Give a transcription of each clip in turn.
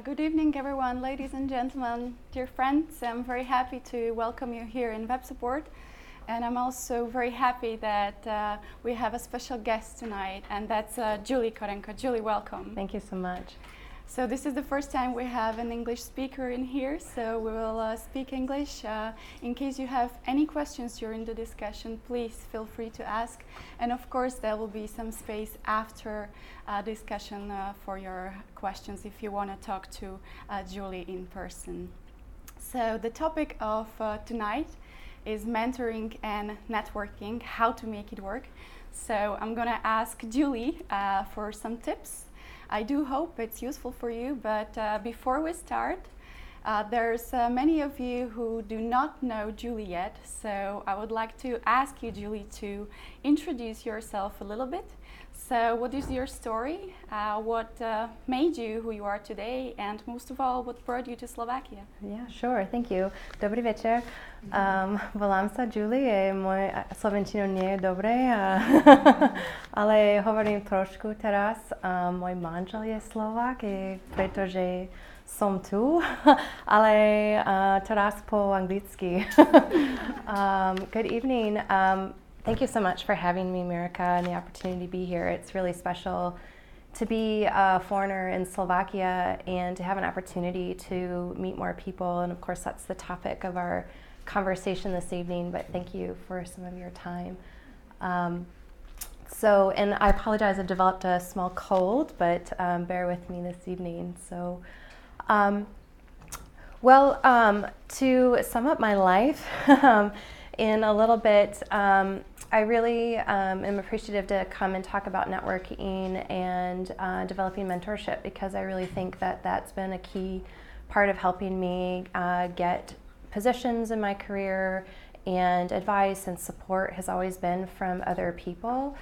Good evening, everyone, ladies and gentlemen, dear friends. I'm very happy to welcome you here in WebSupport, and I'm also very happy that we have a special guest tonight, and that's Julie Korenko. Julie, welcome. Thank you so much. So this is the first time we have an English speaker in here, so we will speak English. In case you have any questions during the discussion, please feel free to ask. And of course, there will be some space after discussion for your questions if you want to talk to Julie in person. So the topic of tonight is mentoring and networking, how to make it work. So I'm going to ask Julie for some tips. I do hope it's useful for you, but before we start, there's many of you who do not know Julie yet, so I would like to ask you, Julie, to introduce yourself a little bit. So what is your story? What made you who you are today? And most of all, what brought you to Slovakia? Yeah, sure. Thank you. Dobrý večer. Volám sa Julie. Moje slovenčino nie je dobré, ale hovorím trošku teraz. Môj manžel je Slovák, pretože som tu, ale teraz po anglicky. Good evening. Thank you so much for having me, Mirka, and the opportunity to be here. It's really special to be a foreigner in Slovakia and to have an opportunity to meet more people. And of course, that's the topic of our conversation this evening, but thank you for some of your time. And I apologize, I've developed a small cold, but bear with me this evening. So. To sum up my life in a little bit, I really am appreciative to come and talk about networking and developing mentorship, because I really think that that's been a key part of helping me get positions in my career, and advice and support has always been from other people.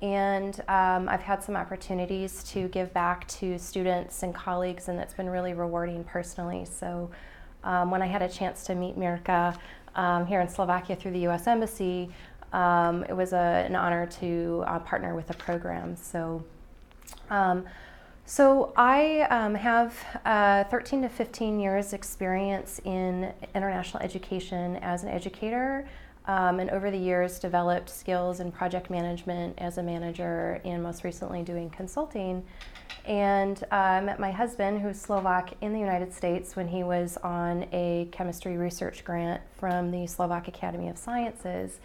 And I've had some opportunities to give back to students and colleagues, and that's been really rewarding personally. So when I had a chance to meet Mirka here in Slovakia through the U.S. Embassy, it was an honor to partner with the program. So, I have 13 to 15 years experience in international education as an educator. And over the years, developed skills in project management as a manager, and most recently doing consulting. And I met my husband, who's Slovak, in the United States when he was on a chemistry research grant from the Slovak Academy of Sciences.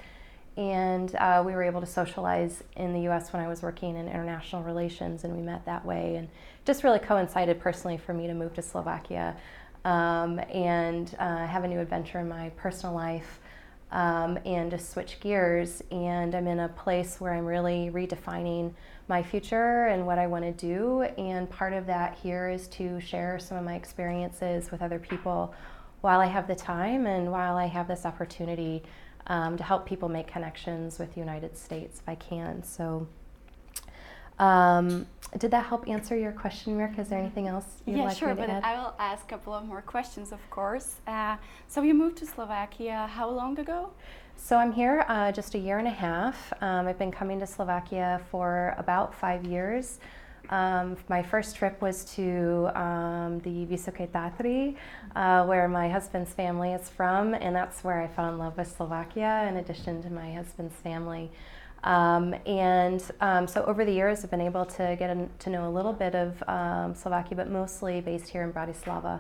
And we were able to socialize in the U.S. when I was working in international relations, and we met that way. And just really coincided personally for me to move to Slovakia and have a new adventure in my personal life. And just switch gears, and I'm in a place where I'm really redefining my future and what I want to do, and part of that here is to share some of my experiences with other people while I have the time and while I have this opportunity to help people make connections with the United States if I can. So did that help answer your question, Mirka? Is there anything else you'd like me to add? Yeah, sure, but I will ask a couple of more questions, of course. So you moved to Slovakia how long ago? So I'm here just a year and a half. I've been coming to Slovakia for about 5 years. My first trip was to the Vysoké Tatry, where my husband's family is from, and that's where I fell in love with Slovakia, in addition to my husband's family. So over the years, I've been able to get to know a little bit of Slovakia, but mostly based here in Bratislava.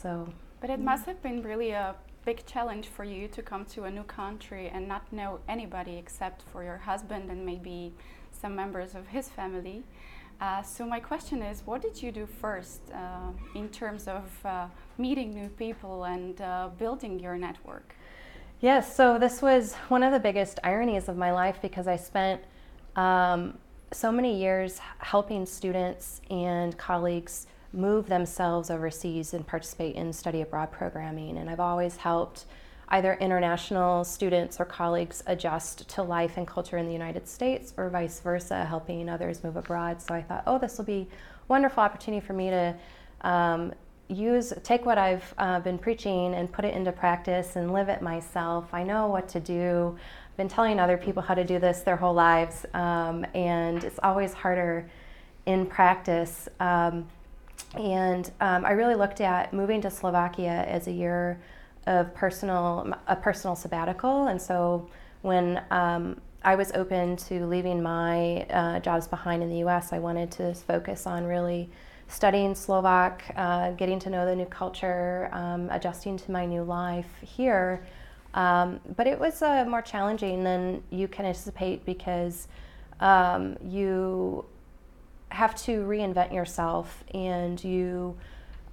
So, but it must have been really a big challenge for you to come to a new country and not know anybody except for your husband and maybe some members of his family. So my question is, what did you do first in terms of meeting new people and building your network? Yes, so this was one of the biggest ironies of my life, because I spent so many years helping students and colleagues move themselves overseas and participate in study abroad programming. And I've always helped either international students or colleagues adjust to life and culture in the United States or vice versa, helping others move abroad. So I thought, oh, this will be a wonderful opportunity for me to take what I've been preaching and put it into practice and live it myself. I know what to do. I've been telling other people how to do this their whole lives, and it's always harder in practice. I really looked at moving to Slovakia as a year of personal sabbatical. And so when I was open to leaving my jobs behind in the U.S., I wanted to focus on really studying Slovak, getting to know the new culture, adjusting to my new life here. But it was more challenging than you can anticipate, because you have to reinvent yourself, and you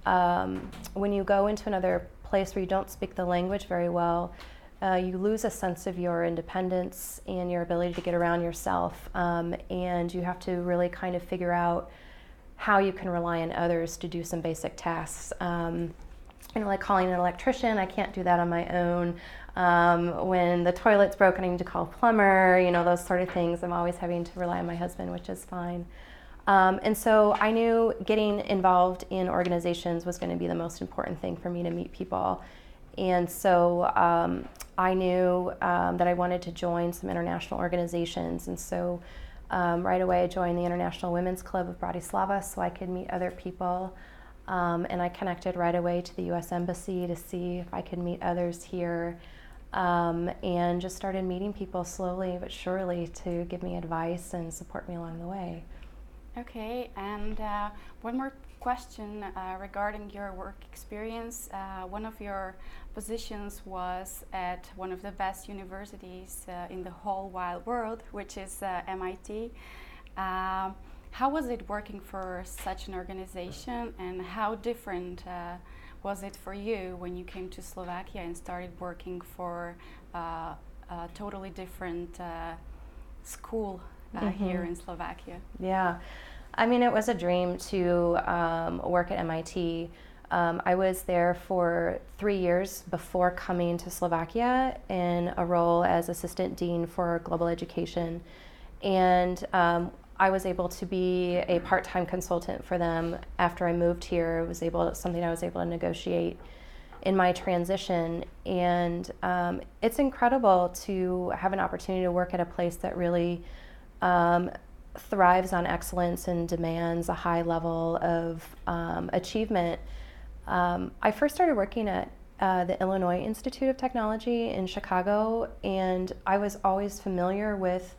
when you go into another place where you don't speak the language very well, you lose a sense of your independence and your ability to get around yourself, and you have to really kind of figure out how you can rely on others to do some basic tasks. Like calling an electrician, I can't do that on my own. When the toilet's broken, I need to call a plumber, those sort of things. I'm always having to rely on my husband, which is fine. And so I knew getting involved in organizations was going to be the most important thing for me to meet people. And so I knew that I wanted to join some international organizations. And so right away I joined the International Women's Club of Bratislava so I could meet other people. And I connected right away to the U.S. Embassy to see if I could meet others here. And just started meeting people slowly but surely to give me advice and support me along the way. Okay, and one more question regarding your work experience. One of your positions was at one of the best universities in the whole wide world, which is MIT. How was it working for such an organization, and how different was it for you when you came to Slovakia and started working for a totally different school? Here in Slovakia. Yeah, I mean, it was a dream to work at MIT. I was there for 3 years before coming to Slovakia in a role as assistant dean for global education, and I was able to be a part-time consultant for them after I moved here. It was something I was able to negotiate in my transition, and it's incredible to have an opportunity to work at a place that really thrives on excellence and demands a high level of achievement. I first started working at the Illinois Institute of Technology in Chicago, and I was always familiar with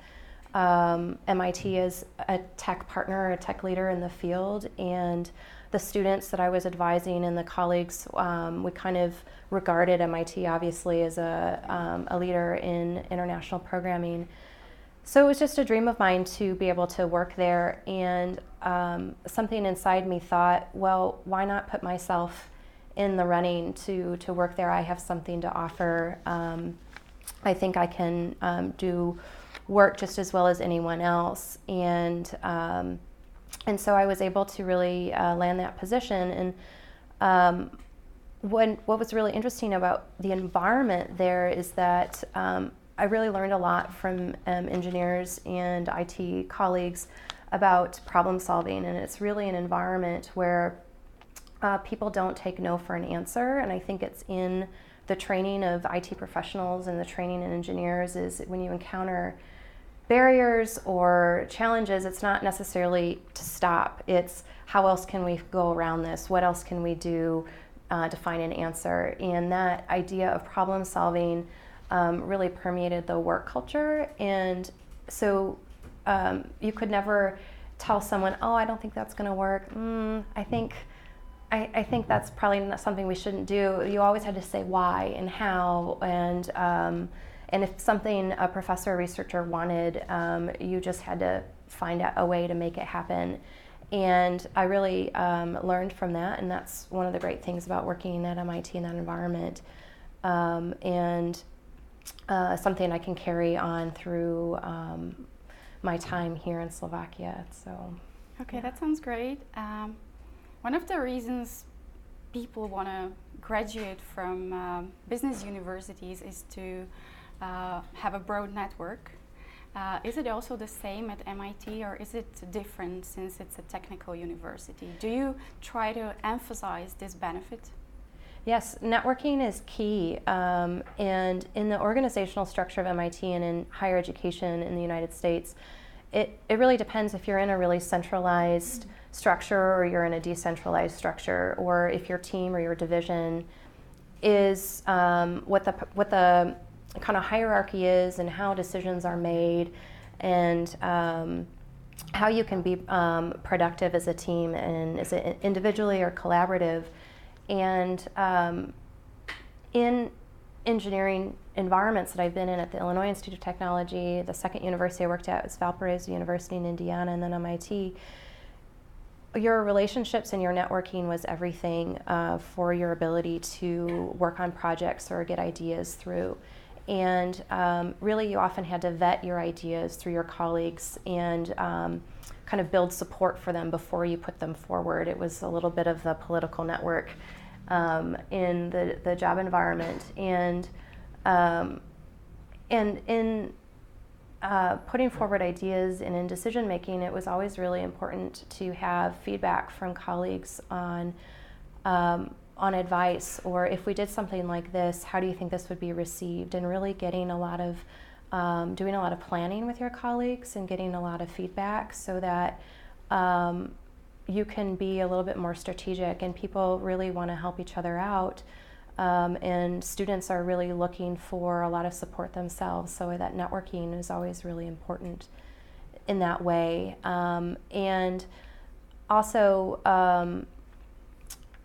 MIT as a tech partner or a tech leader in the field, and the students that I was advising and the colleagues, we kind of regarded MIT obviously as a leader in international programming. So it was just a dream of mine to be able to work there, and something inside me thought, well, why not put myself in the running to work there? I have something to offer. I think I can do work just as well as anyone else, and so I was able to really land that position. And what was really interesting about the environment there is that I really learned a lot from engineers and IT colleagues about problem solving, and it's really an environment where people don't take no for an answer. And I think it's in the training of IT professionals and the training in engineers is when you encounter barriers or challenges, it's not necessarily to stop. It's how else can we go around this? What else can we do to find an answer? And that idea of problem solving really permeated the work culture, and so you could never tell someone, "Oh, I don't think that's going to work. I think that's probably not something we shouldn't do." You always had to say why and how, and if something a professor or researcher wanted, you just had to find out a way to make it happen. And I really learned from that, and that's one of the great things about working at MIT in that environment, something I can carry on through my time here in Slovakia. So, okay, yeah. That sounds great. One of the reasons people want to graduate from business universities is to have a broad network. Is it also the same at MIT, or is it different since it's a technical university? Do you try to emphasize this benefit? Yes, networking is key, and in the organizational structure of MIT and in higher education in the United States, it really depends if you're in a really centralized structure or you're in a decentralized structure, or if your team or your division is what the kind of hierarchy is and how decisions are made, and how you can be productive as a team, and is it individually or collaborative. And in engineering environments that I've been in at the Illinois Institute of Technology, the second university I worked at was Valparaiso University in Indiana, and then MIT, your relationships and your networking was everything for your ability to work on projects or get ideas through. And really you often had to vet your ideas through your colleagues and kind of build support for them before you put them forward. It was a little bit of the political network in the job environment. And in putting forward ideas and in decision making, it was always really important to have feedback from colleagues on advice, or if we did something like this, how do you think this would be received? And really getting a lot of doing a lot of planning with your colleagues and getting a lot of feedback so that you can be a little bit more strategic, and people really want to help each other out, and students are really looking for a lot of support themselves, so that networking is always really important in that way. And also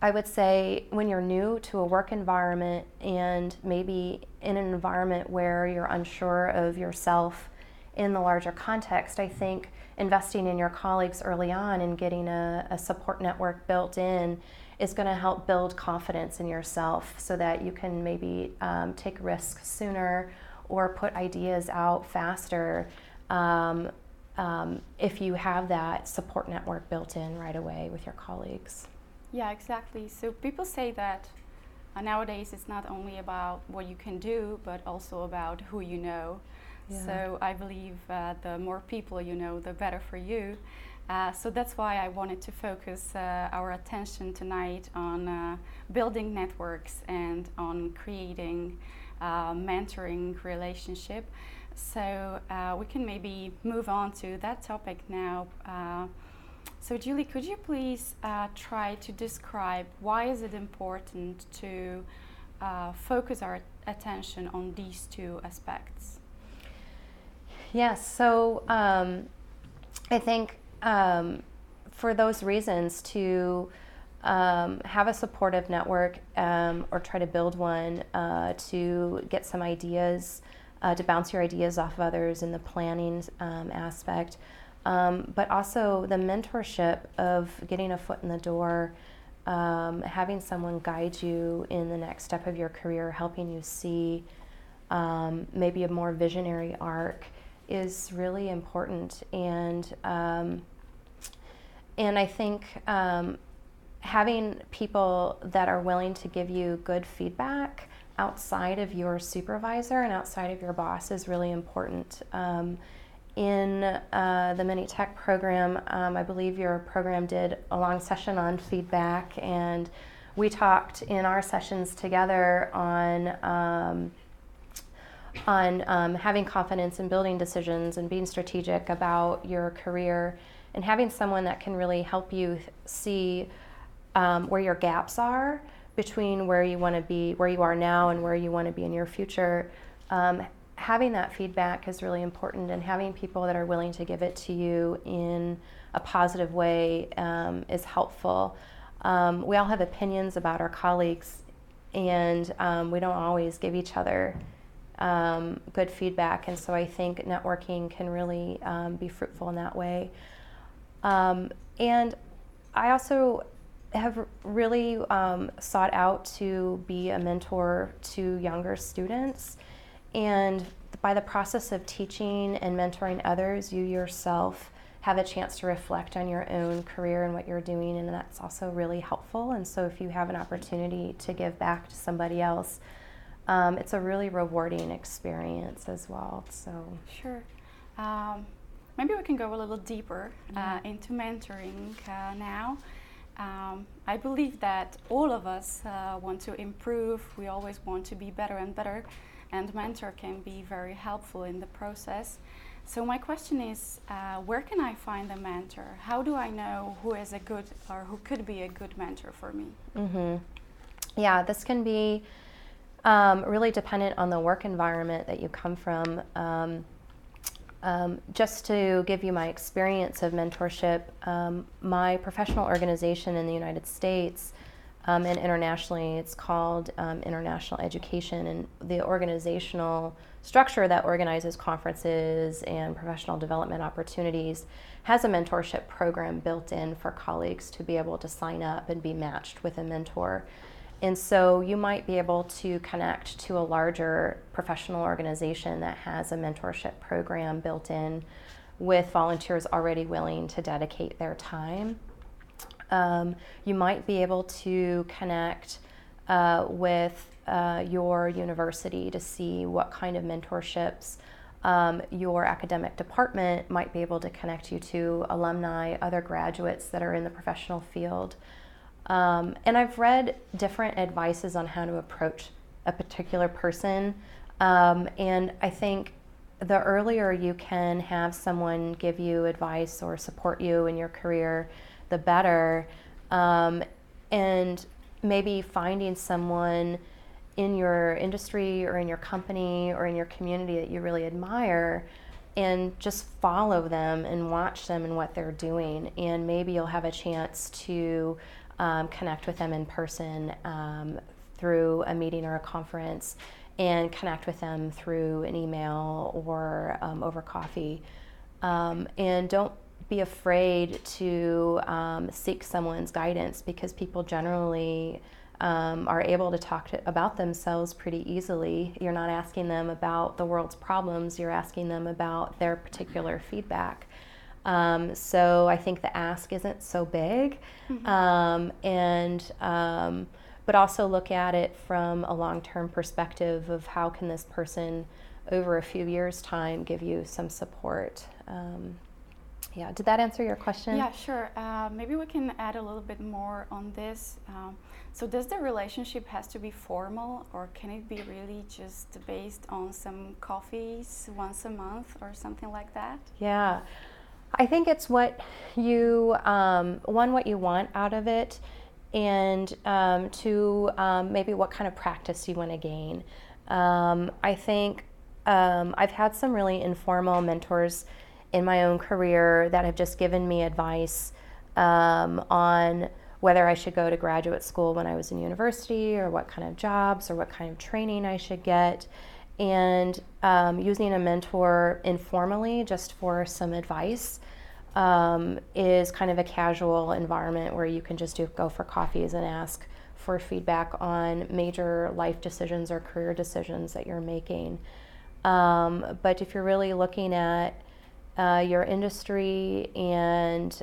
I would say when you're new to a work environment, and maybe in an environment where you're unsure of yourself in the larger context, I think investing in your colleagues early on and getting a support network built in is going to help build confidence in yourself so that you can maybe take risks sooner or put ideas out faster if you have that support network built in right away with your colleagues. Yeah, exactly. So people say that nowadays it's not only about what you can do, but also about who you know. Yeah. So I believe the more people you know, the better for you. So that's why I wanted to focus our attention tonight on building networks and on creating mentoring relationship. So we can maybe move on to that topic now. So Julie, could you please try to describe why is it important to focus our attention on these two aspects? Yes, so I think for those reasons, to have a supportive network or try to build one, to get some ideas, to bounce your ideas off of others in the planning aspect. But also the mentorship of getting a foot in the door, having someone guide you in the next step of your career, helping you see maybe a more visionary arc is really important. And I think having people that are willing to give you good feedback outside of your supervisor and outside of your boss is really important. In the Mini-Tech program, I believe your program did a long session on feedback, and we talked in our sessions together on having confidence in building decisions and being strategic about your career, and having someone that can really help you see where your gaps are between where you want to be, where you are now, and where you want to be in your future. Having that feedback is really important, and having people that are willing to give it to you in a positive way is helpful. We all have opinions about our colleagues, and we don't always give each other good feedback, and so I think networking can really be fruitful in that way. And I also have really sought out to be a mentor to younger students. And by the process of teaching and mentoring others, you yourself have a chance to reflect on your own career and what you're doing, and that's also really helpful. And so if you have an opportunity to give back to somebody else, it's a really rewarding experience as well. So sure. Maybe we can go a little deeper into mentoring now. I believe that all of us want to improve. We always want to be better and better, and mentor can be very helpful in the process. So my question is, where can I find a mentor? How do I know who is a good or who could be a good mentor for me? Yeah, this can be really dependent on the work environment that you come from. Just to give you my experience of mentorship, my professional organization in the United States and internationally, it's called International Education, and the organizational structure that organizes conferences and professional development opportunities has a mentorship program built in for colleagues to be able to sign up and be matched with a mentor. And so you might be able to connect to a larger professional organization that has a mentorship program built in with volunteers already willing to dedicate their time. You might be able to connect with your university to see what kind of mentorships your academic department might be able to connect you to, alumni, other graduates that are in the professional field. And I've read different advices on how to approach a particular person, and I think the earlier you can have someone give you advice or support you in your career, the better. And maybe finding someone in your industry or in your company or in your community that you really admire, and just follow them and watch them and what they're doing, and maybe you'll have a chance to connect with them in person through a meeting or a conference, and connect with them through an email or over coffee. And don't be afraid to seek someone's guidance, because people generally are able to talk about themselves pretty easily. You're not asking them about the world's problems, you're asking them about their particular feedback. So I think the ask isn't so big, but also look at it from a long-term perspective of how can this person over a few years' time give you some support. Yeah, did that answer your question? Yeah, sure. Maybe we can add a little bit more on this. So does the relationship has to be formal, or can it be really just based on some coffees once a month or something like that? Yeah. I think it's what you, what you want out of it, and maybe what kind of practice you want to gain. I think I've had some really informal mentors in my own career that have just given me advice on whether I should go to graduate school when I was in university, or what kind of jobs or what kind of training I should get. And using a mentor informally just for some advice is kind of a casual environment where you can just go for coffees and ask for feedback on major life decisions or career decisions that you're making. But if you're really looking at your industry and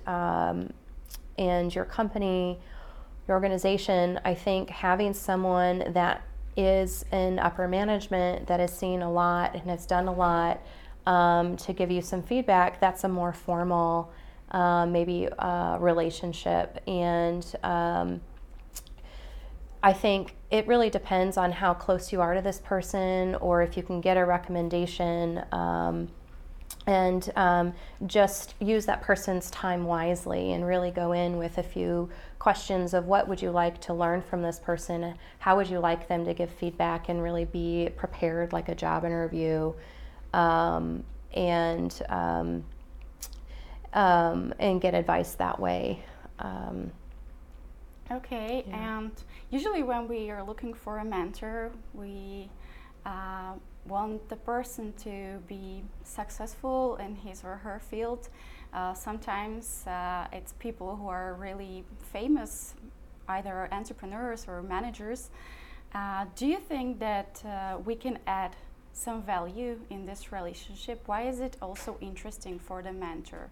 your company, your organization, I think having someone that is in upper management, that has seen a lot and has done a lot, to give you some feedback, that's a more formal relationship. And I think it really depends on how close you are to this person, or if you can get a recommendation, just use that person's time wisely, and really go in with a few questions of what would you like to learn from this person, how would you like them to give feedback, and really be prepared like a job interview, and get advice that way. Okay, yeah. And usually when we are looking for a mentor, we want the person to be successful in his or her field. Sometimes it's people who are really famous, either entrepreneurs or managers. Do you think that we can add some value in this relationship? Why is it also interesting for the mentor?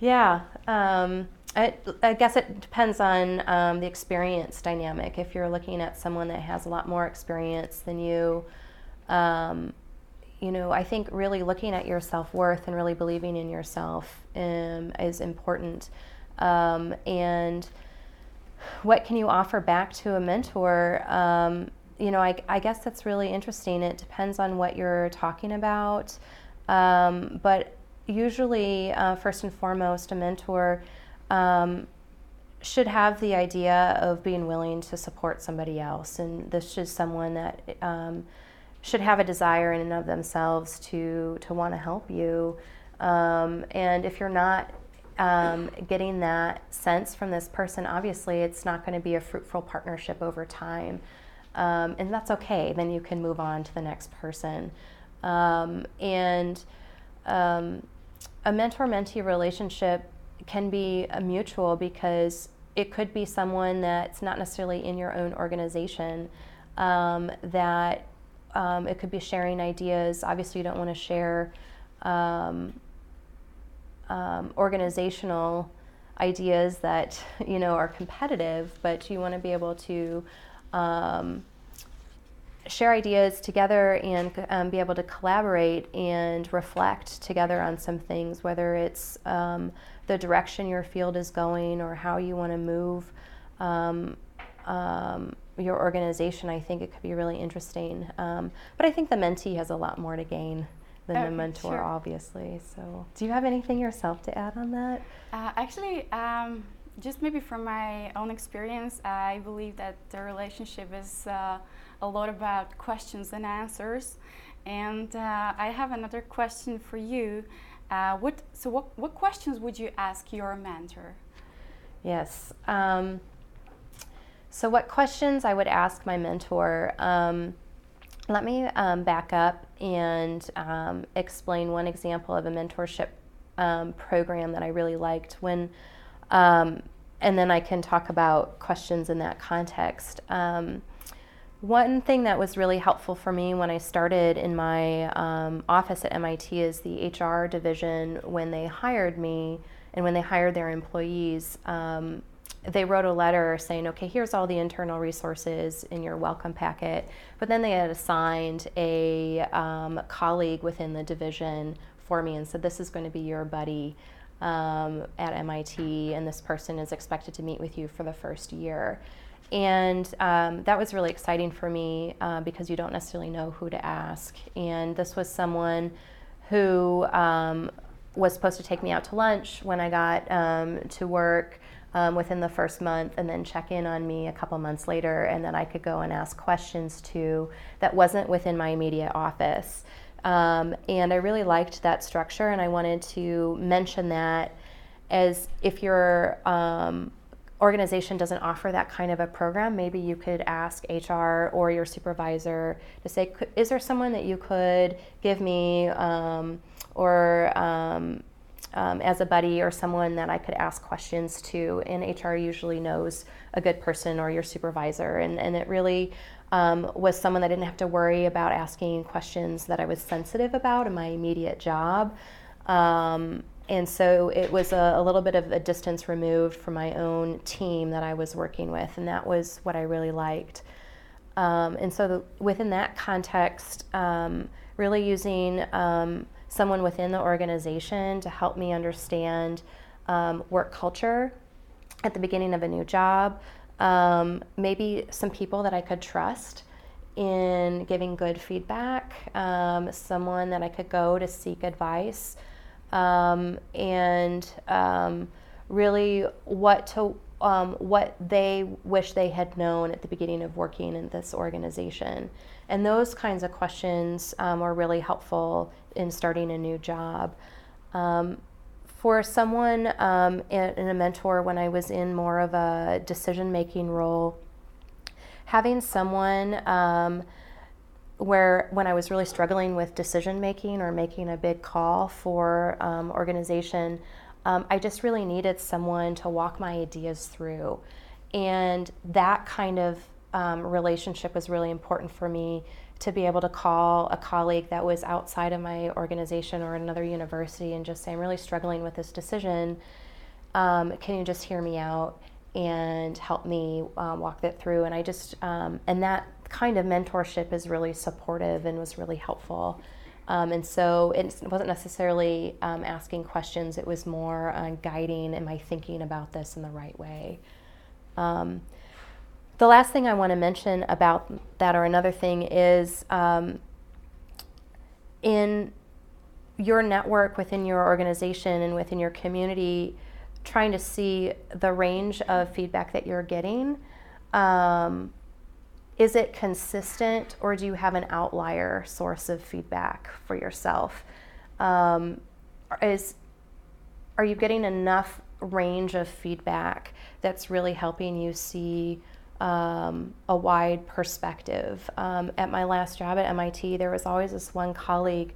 Yeah, I guess it depends on the experience dynamic. If you're looking at someone that has a lot more experience than you, you know, I think really looking at your self-worth and really believing in yourself is important. And what can you offer back to a mentor? You know, I guess that's really interesting. It depends on what you're talking about. But usually, first and foremost, a mentor should have the idea of being willing to support somebody else. And this is someone that should have a desire in and of themselves to want to help you. And if you're not getting that sense from this person, obviously it's not going to be a fruitful partnership over time. And that's okay. Then you can move on to the next person. A mentor-mentee relationship can be a mutual, because it could be someone that's not necessarily in your own organization, that it could be sharing ideas. Obviously, you don't want to share organizational ideas that, you know, are competitive, but you want to be able to share ideas together and be able to collaborate and reflect together on some things, whether it's the direction your field is going or how you want to move your organization. I think it could be really interesting. But I think the mentee has a lot more to gain than the mentor, sure. Obviously. So do you have anything yourself to add on that? Actually, just maybe from my own experience, I believe that the relationship is a lot about questions and answers. And I have another question for you. What questions would you ask your mentor? Yes. So what questions I would ask my mentor? Let me back up and explain one example of a mentorship program that I really liked when. And then I can talk about questions in that context. One thing that was really helpful for me when I started in my office at MIT is the HR division. When they hired me and when they hired their employees, they wrote a letter saying, okay, here's all the internal resources in your welcome packet. But then they had assigned a colleague within the division for me and said, this is going to be your buddy at MIT, and this person is expected to meet with you for the first year. And that was really exciting for me because you don't necessarily know who to ask. And this was someone who was supposed to take me out to lunch when I got to work within the first month, and then check in on me a couple months later, and then I could go and ask questions to that wasn't within my immediate office. And I really liked that structure, and I wanted to mention that as if you're organization doesn't offer that kind of a program, maybe you could ask HR or your supervisor to say, is there someone that you could give me as a buddy, or someone that I could ask questions to? And HR usually knows a good person, or your supervisor, and it really was someone that I didn't have to worry about asking questions that I was sensitive about in my immediate job. And so it was a little bit of a distance removed from my own team that I was working with, and that was what I really liked. And so within that context, really using someone within the organization to help me understand work culture at the beginning of a new job, maybe some people that I could trust in giving good feedback, someone that I could go to seek advice. Really what they wish they had known at the beginning of working in this organization. And those kinds of questions are really helpful in starting a new job. For someone in a mentor, when I was in more of a decision-making role, having someone where when I was really struggling with decision making or making a big call for organization, I just really needed someone to walk my ideas through. And that kind of relationship was really important for me to be able to call a colleague that was outside of my organization or another university and just say, I'm really struggling with this decision. Can you just hear me out and help me walk that through? And I just, and that kind of mentorship is really supportive and was really helpful. And so it wasn't necessarily asking questions. It was more guiding, am I thinking about this in the right way? The last thing I want to mention about that, or another thing, is in your network, within your organization and within your community, trying to see the range of feedback that you're getting. Is it consistent, or do you have an outlier source of feedback for yourself? Are you getting enough range of feedback that's really helping you see a wide perspective? At my last job at MIT, there was always this one colleague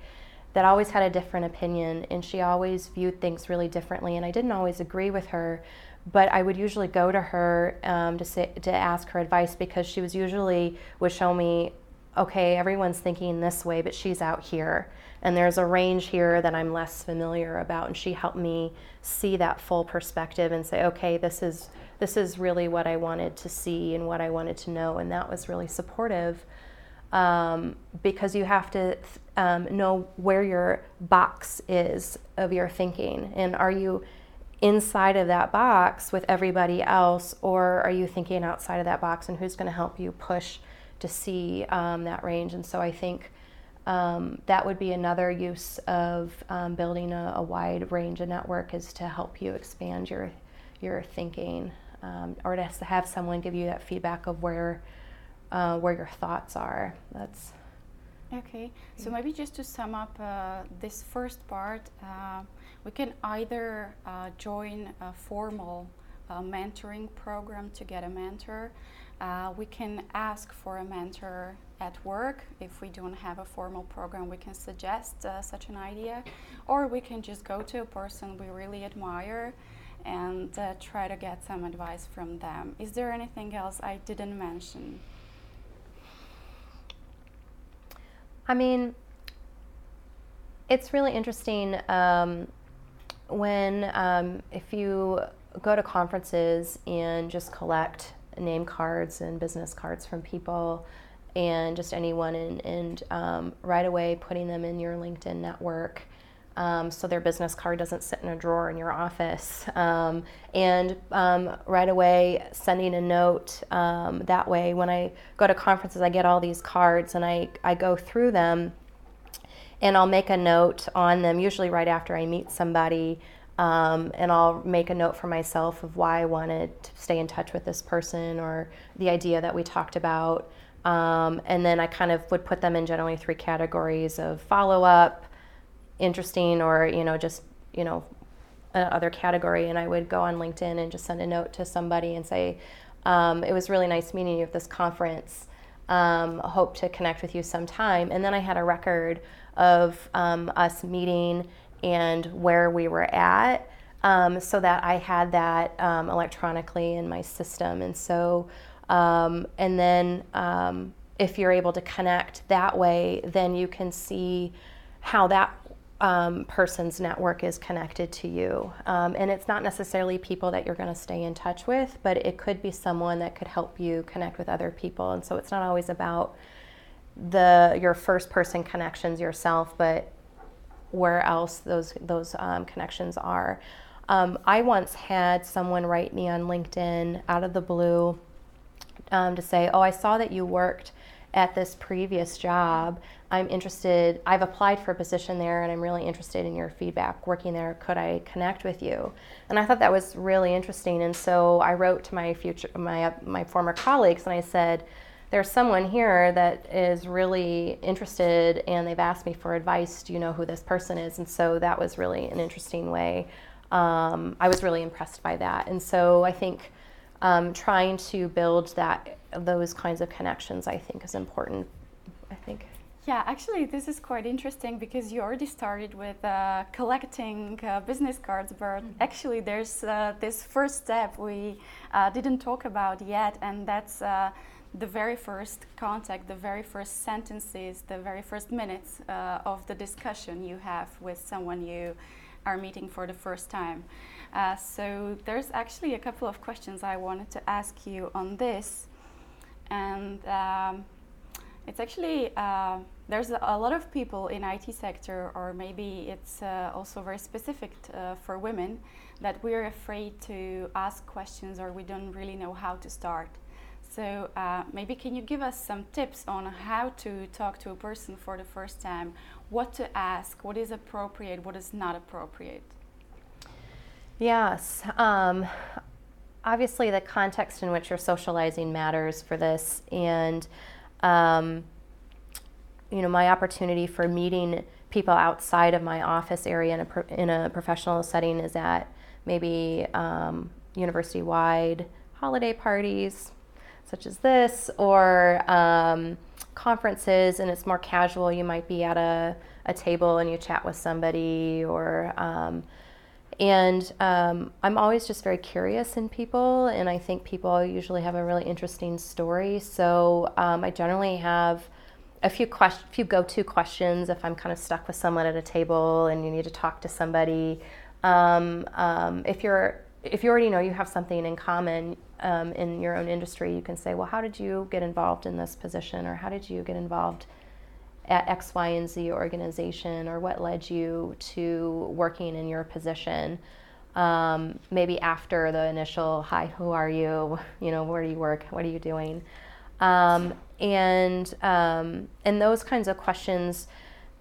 that always had a different opinion, and she always viewed things really differently, and I didn't always agree with her, but I would usually go to her to ask her advice, because she was usually would show me, okay, everyone's thinking this way, but she's out here, and there's a range here that I'm less familiar about, and she helped me see that full perspective and say, okay, this is really what I wanted to see and what I wanted to know, and that was really supportive, because you have to know where your box is of your thinking, and are you inside of that box with everybody else, or are you thinking outside of that box, and who's going to help you push to see that range? And so I think that would be another use of building a wide range of network, is to help you expand your thinking, or to have someone give you that feedback of where your thoughts are. That's okay. So maybe just to sum up this first part, we can either join a formal mentoring program to get a mentor. We can ask for a mentor at work. If we don't have a formal program, we can suggest such an idea, or we can just go to a person we really admire and try to get some advice from them. Is there anything else I didn't mention? I mean, it's really interesting when if you go to conferences and just collect name cards and business cards from people and just anyone, and right away putting them in your LinkedIn network, so their business card doesn't sit in a drawer in your office, and right away sending a note. That way, when I go to conferences, I get all these cards, and I go through them, and I'll make a note on them, usually right after I meet somebody, and I'll make a note for myself of why I wanted to stay in touch with this person, or the idea that we talked about, and then I kind of would put them in generally three categories of follow-up, interesting, or another category, and I would go on LinkedIn and just send a note to somebody and say, it was really nice meeting you at this conference, hope to connect with you sometime. And then I had a record of us meeting and where we were at, so that I had that electronically in my system. And so and then if you're able to connect that way, then you can see how that person's network is connected to you. And it's not necessarily people that you're going to stay in touch with, but it could be someone that could help you connect with other people. And so it's not always about your first person connections yourself, but where else those connections are. I once had someone write me on LinkedIn out of the blue to say, oh, I saw that you worked at this previous job. I'm interested, I've applied for a position there, and I'm really interested in your feedback working there. Could I connect with you? And I thought that was really interesting. And so I wrote to my former colleagues, and I said, there's someone here that is really interested, and they've asked me for advice. Do you know who this person is? And so that was really an interesting way. I was really impressed by that. And so I think trying to build those kinds of connections, I think, is important. Yeah, actually, this is quite interesting, because you already started with collecting business cards, but actually there's this first step we didn't talk about yet, and that's the very first contact, the very first sentences, the very first minutes of the discussion you have with someone you are meeting for the first time. So there's actually a couple of questions I wanted to ask you on this. And it's actually, there's a lot of people in IT sector, or maybe it's also very specific for women, that we're afraid to ask questions, or we don't really know how to start. So maybe can you give us some tips on how to talk to a person for the first time, what to ask, what is appropriate, what is not appropriate? Yes. Obviously the context in which you're socializing matters for this, and you know, my opportunity for meeting people outside of my office area in a professional setting is at maybe university-wide holiday parties such as this, or conferences, and it's more casual. You might be at a table and you chat with somebody, or I'm always just very curious in people, and I think people usually have a really interesting story. So I generally have a few go-to questions if I'm kind of stuck with someone at a table and you need to talk to somebody. If you already know you have something in common in your own industry, you can say, well, how did you get involved in this position, or how did you get involved at X, Y, and Z organization, or what led you to working in your position? Maybe after the initial, hi, who are you? You know, where do you work? What are you doing? And those kinds of questions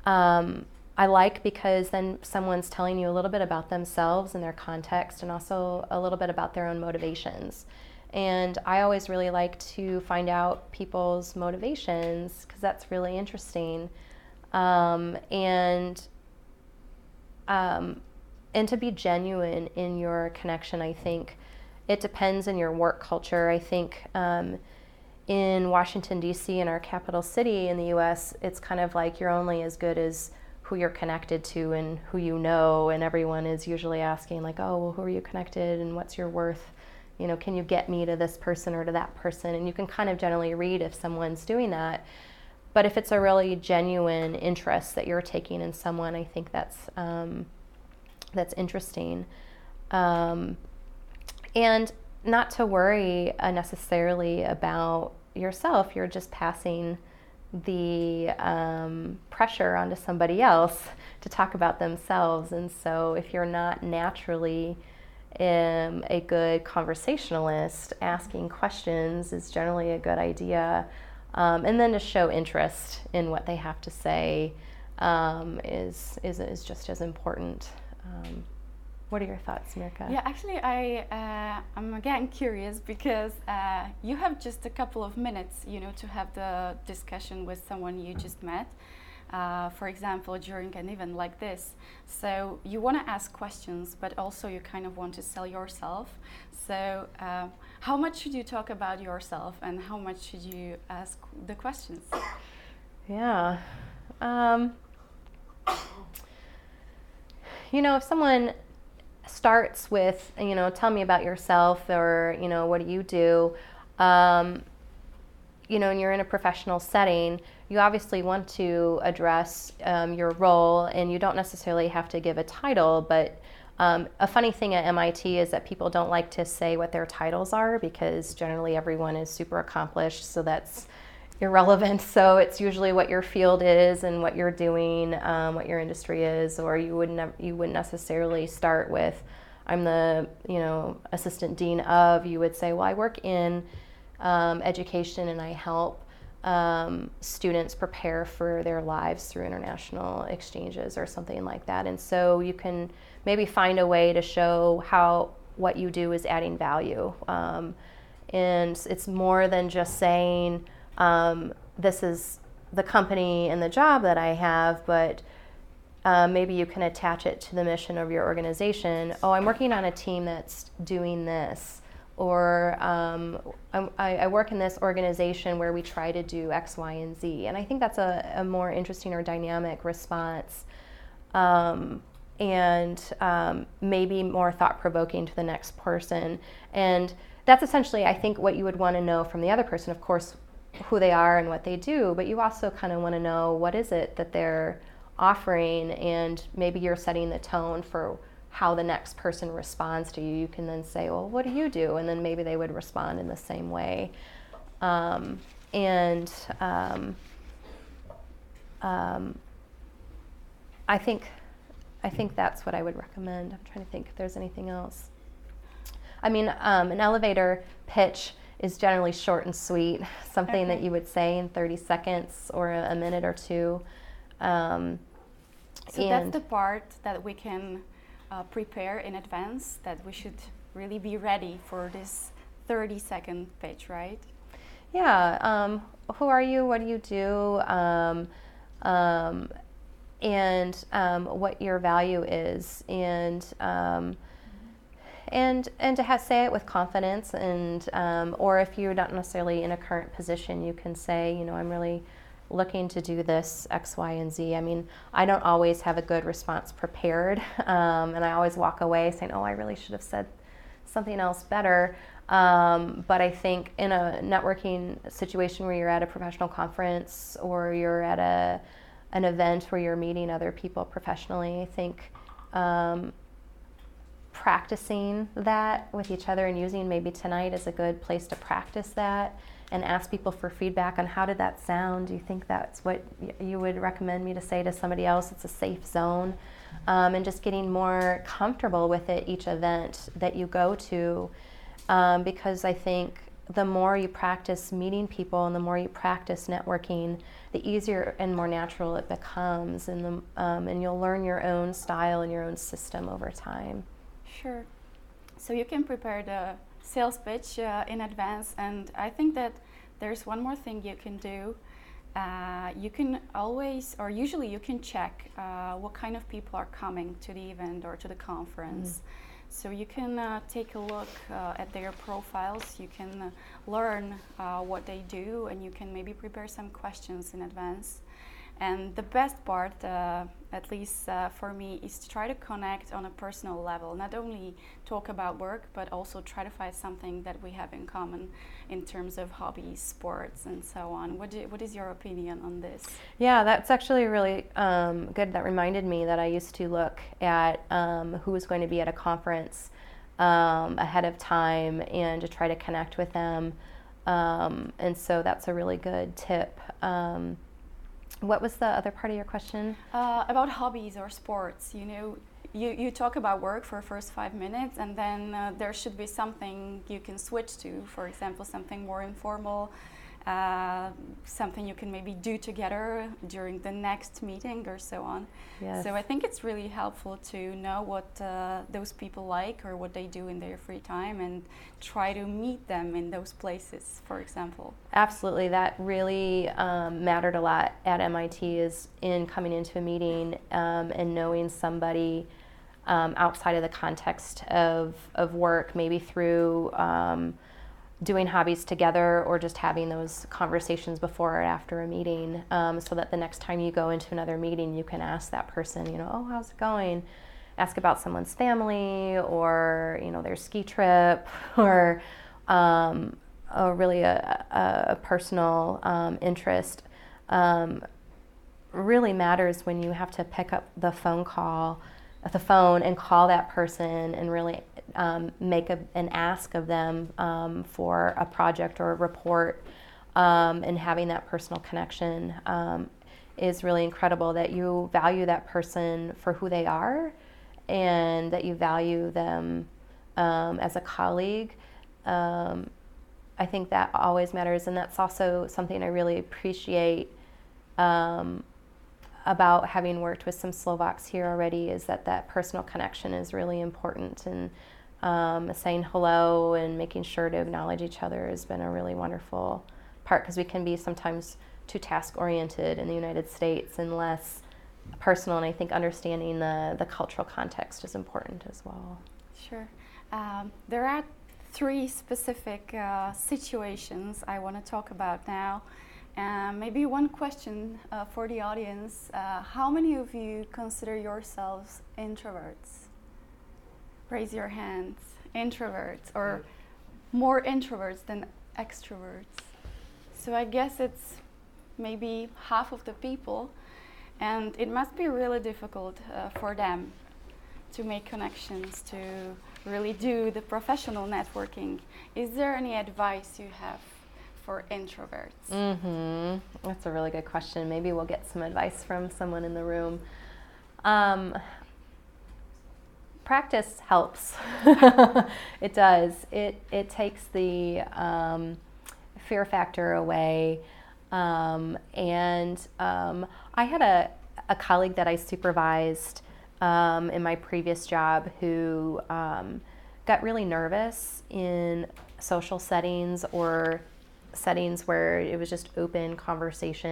I like, because then someone's telling you a little bit about themselves and their context, and also a little bit about their own motivations. And I always really like to find out people's motivations, because that's really interesting. And to be genuine in your connection, I think it depends on your work culture. I think in Washington, D.C., in our capital city in the U.S., it's kind of like you're only as good as who you're connected to and who you know, and everyone is usually asking, like, oh, well, who are you connected, and what's your worth? You know, can you get me to this person or to that person? And you can kind of generally read if someone's doing that. But if it's a really genuine interest that you're taking in someone, I think that's interesting. And not to worry necessarily about yourself. You're just passing the pressure onto somebody else to talk about themselves. And so if you're not naturally a good conversationalist, asking questions is generally a good idea, and then to show interest in what they have to say is just as important. What are your thoughts, Mirka? Yeah, actually, I'm again curious, because you have just a couple of minutes, you know, to have the discussion with someone you just met. For example, during an event like this. So you want to ask questions, but also you kind of want to sell yourself. So how much should you talk about yourself, and how much should you ask the questions? Yeah. You know, if someone starts with, you know, tell me about yourself, or, you know, what do? You know, and you're in a professional setting, you obviously want to address your role, and you don't necessarily have to give a title, but a funny thing at MIT is that people don't like to say what their titles are, because generally everyone is super accomplished, so that's irrelevant. So it's usually what your field is and what you're doing, what your industry is, or you wouldn't necessarily start with, I'm the, you know, assistant dean of. You would say, well, I work in education, and I help students prepare for their lives through international exchanges, or something like that. And so you can maybe find a way to show how what you do is adding value, and it's more than just saying this is the company and the job that I have, but maybe you can attach it to the mission of your organization. Oh, I'm working on a team that's doing this, or I work in this organization where we try to do X, Y, and Z. And I think that's a more interesting or dynamic response, and maybe more thought-provoking to the next person. And that's essentially, I think, what you would want to know from the other person. Of course, who they are and what they do, but you also kind of want to know what is it that they're offering, and maybe you're setting the tone for how the next person responds to you. You can then say, well, what do you do? And then maybe they would respond in the same way. I think that's what I would recommend. I'm trying to think if there's anything else. I mean, an elevator pitch is generally short and sweet, something that you would say in 30 seconds or a minute or two. So that's the part that we can prepare in advance, that we should really be ready for this 30-second pitch, right? Yeah. Who are you? What do you do? What your value is, and to say it with confidence, and or if you're not necessarily in a current position, you can say, you know, I'm really looking to do this X, Y, and Z. I mean, I don't always have a good response prepared, and I always walk away saying, oh, I really should have said something else better. But I think in a networking situation where you're at a professional conference or you're at an event where you're meeting other people professionally, I think practicing that with each other and using maybe tonight as a good place to practice that and ask people for feedback on how did that sound? Do you think that's what you would recommend me to say to somebody else? It's a safe zone. And just getting more comfortable with it each event that you go to, because I think the more you practice meeting people and the more you practice networking, the easier and more natural it becomes, and you'll learn your own style and your own system over time. Sure. So you can prepare the sales pitch in advance, and I think that there's one more thing you can do. You can always, or usually you can check what kind of people are coming to the event or to the conference. Mm-hmm. So you can take a look at their profiles, you can learn what they do, and you can maybe prepare some questions in advance. And the best part, at least for me, is to try to connect on a personal level. Not only talk about work, but also try to find something that we have in common in terms of hobbies, sports, and so on. What is your opinion on this? Yeah, that's actually really good. That reminded me that I used to look at who was going to be at a conference ahead of time and to try to connect with them. And so that's a really good tip. What was the other part of your question? About hobbies or sports. You know, you talk about work for the first 5 minutes, and then there should be something you can switch to. For example, something more informal, something you can maybe do together during the next meeting or so on. Yes. So I think it's really helpful to know what those people like or what they do in their free time, and try to meet them in those places, for example. Absolutely. That really mattered a lot at MIT, is in coming into a meeting and knowing somebody outside of the context of work, maybe through doing hobbies together or just having those conversations before or after a meeting, so that the next time you go into another meeting, you can ask that person, you know, oh, how's it going? Ask about someone's family, or, you know, their ski trip, or really a personal interest. Really matters when you have to pick up the phone and call that person and really make an ask of them for a project or a report, and having that personal connection is really incredible, that you value that person for who they are and that you value them as a colleague. I think that always matters, and that's also something I really appreciate about having worked with some Slovaks here already, is that personal connection is really important, and saying hello and making sure to acknowledge each other has been a really wonderful part, because we can be sometimes too task-oriented in the United States and less personal, and I think understanding the cultural context is important as well. Sure. There are three specific situations I want to talk about now. Maybe one question for the audience. How many of you consider yourselves introverts? Raise your hands. Introverts, or more introverts than extroverts. So I guess it's maybe half of the people, and it must be really difficult for them to make connections, to really do the professional networking. Is there any advice you have for introverts? That's a really good question. Maybe we'll get some advice from someone in the room. Practice helps. It does. It takes the fear factor away. I had a colleague that I supervised in my previous job who got really nervous in social settings or settings where it was just open conversation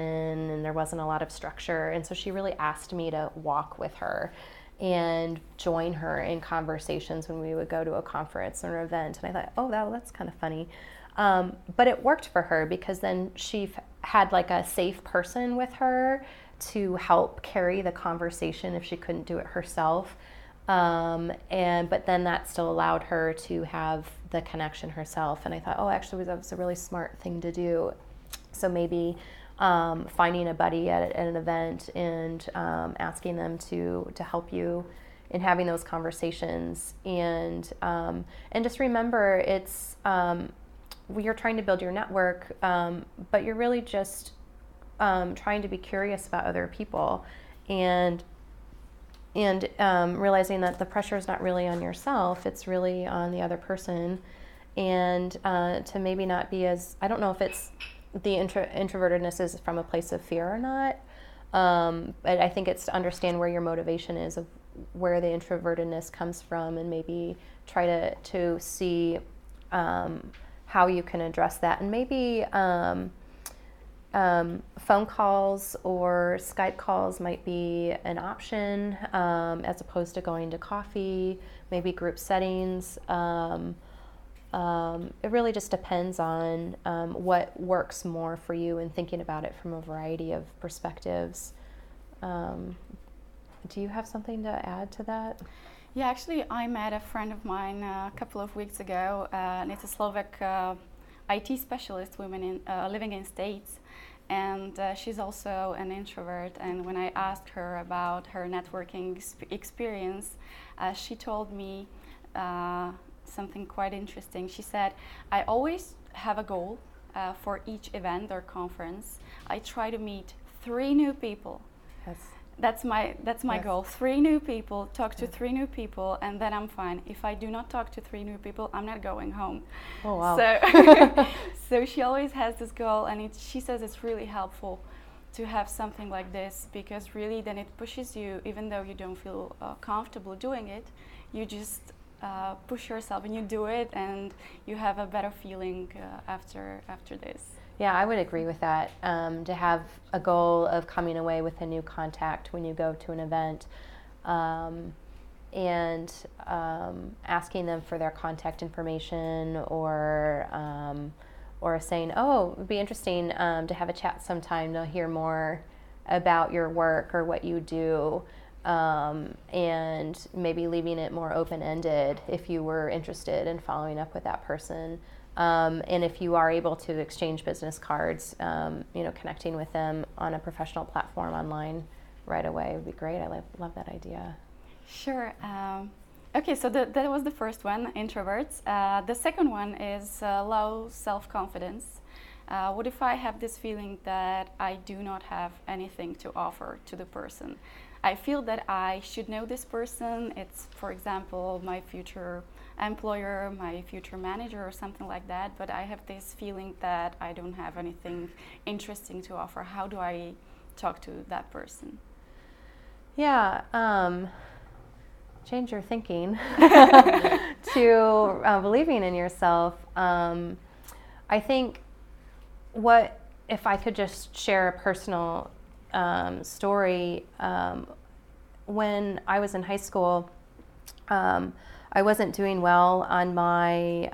and there wasn't a lot of structure. And so she really asked me to walk with her and join her in conversations when we would go to a conference or an event. And I thought, oh, that's kind of funny. But it worked for her because then she had like a safe person with her to help carry the conversation if she couldn't do it herself. But then that still allowed her to have the connection herself. And I thought, oh, actually, that was a really smart thing to do. So maybe finding a buddy at an event and asking them to help you in having those conversations. And just remember, it's you're trying to build your network, but you're really just trying to be curious about other people and realizing that the pressure is not really on yourself, it's really on the other person, and to maybe not be as, I don't know if it's the introvertedness is from a place of fear or not, but I think it's to understand where your motivation is, of where the introvertedness comes from, and maybe try to see how you can address that. And maybe phone calls or Skype calls might be an option as opposed to going to coffee, maybe group settings. It really just depends on what works more for you and thinking about it from a variety of perspectives. Do you have something to add to that? Yeah, actually I met a friend of mine a couple of weeks ago, and it's a Slovak IT specialist woman living in States, and she's also an introvert. And when I asked her about her networking experience, she told me something quite interesting. She said, I always have a goal for each event or conference. I try to meet 3 new people. Yes. That's my goal. 3 new people, talk to 3 new people, and then I'm fine. If I do not talk to 3 new people, I'm not going home. Oh, wow. So she always has this goal, and she says it's really helpful to have something like this, because really then it pushes you, even though you don't feel comfortable doing it, you just push yourself and you do it, and you have a better feeling after this. Yeah, I would agree with that. To have a goal of coming away with a new contact when you go to an event, and asking them for their contact information, or saying, oh, it would be interesting to have a chat sometime to hear more about your work or what you do, and maybe leaving it more open-ended if you were interested in following up with that person. And if you are able to exchange business cards, connecting with them on a professional platform online right away would be great. I love that idea. Sure. Okay, so that was the first one, introverts. The second one is low self-confidence. What if I have this feeling that I do not have anything to offer to the person? I feel that I should know this person. It's, for example, my future employer, my future manager, or something like that, but I have this feeling that I don't have anything interesting to offer. How do I talk to that person? Yeah, change your thinking to believing in yourself. I think if I could just share a personal story. When I was in high school, I wasn't doing well on my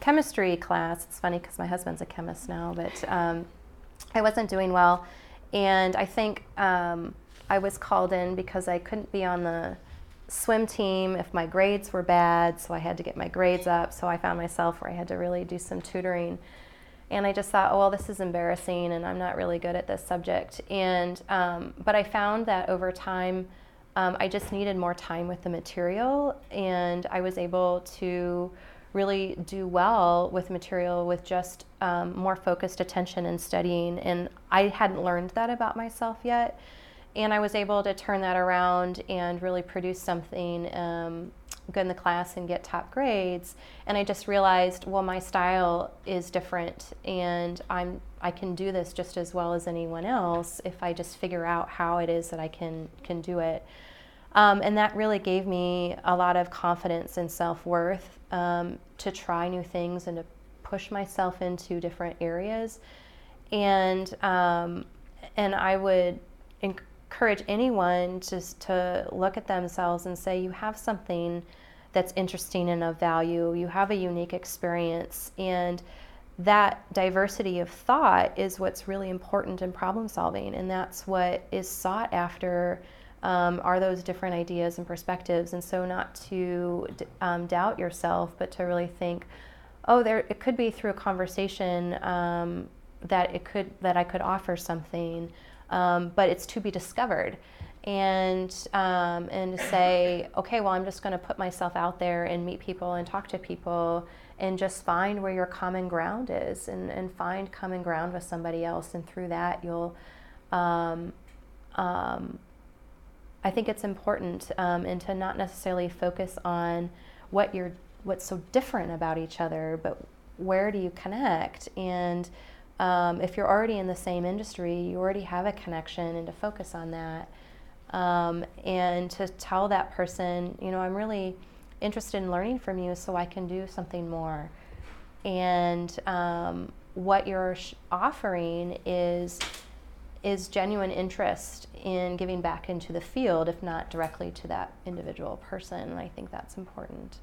chemistry class. It's funny because my husband's a chemist now, but I wasn't doing well, and I think I was called in because I couldn't be on the swim team if my grades were bad, so I had to get my grades up. So I found myself where I had to really do some tutoring. And I just thought, oh, well, this is embarrassing, and I'm not really good at this subject. And but I found that over time, I just needed more time with the material, and I was able to really do well with material with just more focused attention and studying. And I hadn't learned that about myself yet. And I was able to turn that around and really produce something good in the class and get top grades. And I just realized, well, my style is different, and I can do this just as well as anyone else if I just figure out how it is that I can do it. And that really gave me a lot of confidence and self-worth to try new things and to push myself into different areas. And I would encourage anyone just to look at themselves and say, you have something that's interesting and of value. You have a unique experience, and that diversity of thought is what's really important in problem solving, and that's what is sought after, are those different ideas and perspectives. And so not to doubt yourself, but to really think, oh, there it could be through a conversation that I could offer something. But it's to be discovered, and to say, okay, well, I'm just going to put myself out there and meet people and talk to people and just find where your common ground is, and find common ground with somebody else, and through that you'll, I think it's important, and to not necessarily focus on what's so different about each other, but where do you connect. And if you're already in the same industry, you already have a connection, and to focus on that, and to tell that person, you know, I'm really interested in learning from you so I can do something more. And what you're offering is genuine interest in giving back into the field, if not directly to that individual person. And I think that's important.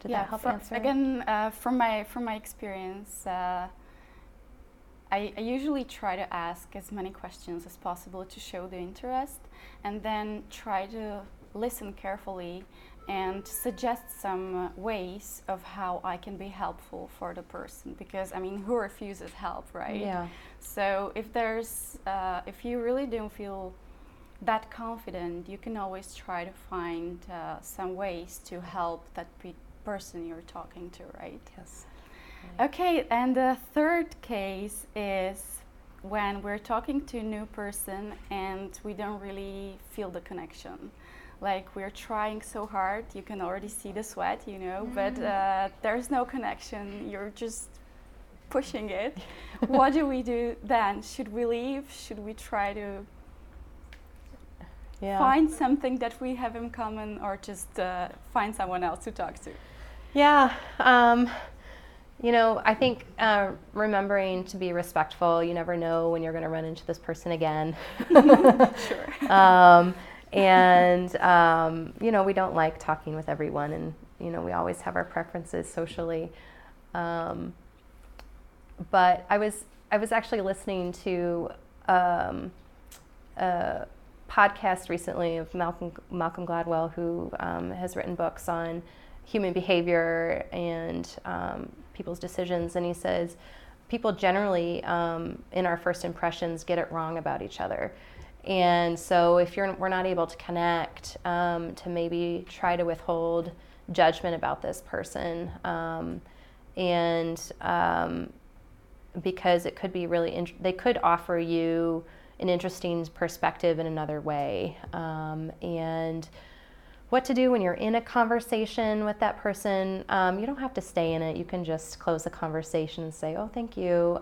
Did that help answer? Again, from my experience, I usually try to ask as many questions as possible to show the interest, and then try to listen carefully and suggest some ways of how I can be helpful for the person, because I mean, who refuses help, right? Yeah. So if you really don't feel that confident, you can always try to find some ways to help that person you're talking to, right? Yes. Okay, and the third case is when we're talking to a new person and we don't really feel the connection. Like, we're trying so hard, you can already see the sweat, you know, but there's no connection, you're just pushing it. What do we do then? Should we leave? Should we try to find something that we have in common, or just find someone else to talk to? Yeah. You know, I think remembering to be respectful. You never know when you're going to run into this person again. Sure. You know, we don't like talking with everyone, and, you know, we always have our preferences socially. But I was actually listening to a podcast recently of Malcolm Gladwell, who has written books on human behavior and people's decisions, and he says people generally in our first impressions get it wrong about each other. And so if we're not able to connect, to maybe try to withhold judgment about this person, because it could be really they could offer you an interesting perspective in another way. And what to do when you're in a conversation with that person. You don't have to stay in it. You can just close the conversation and say, oh, thank you.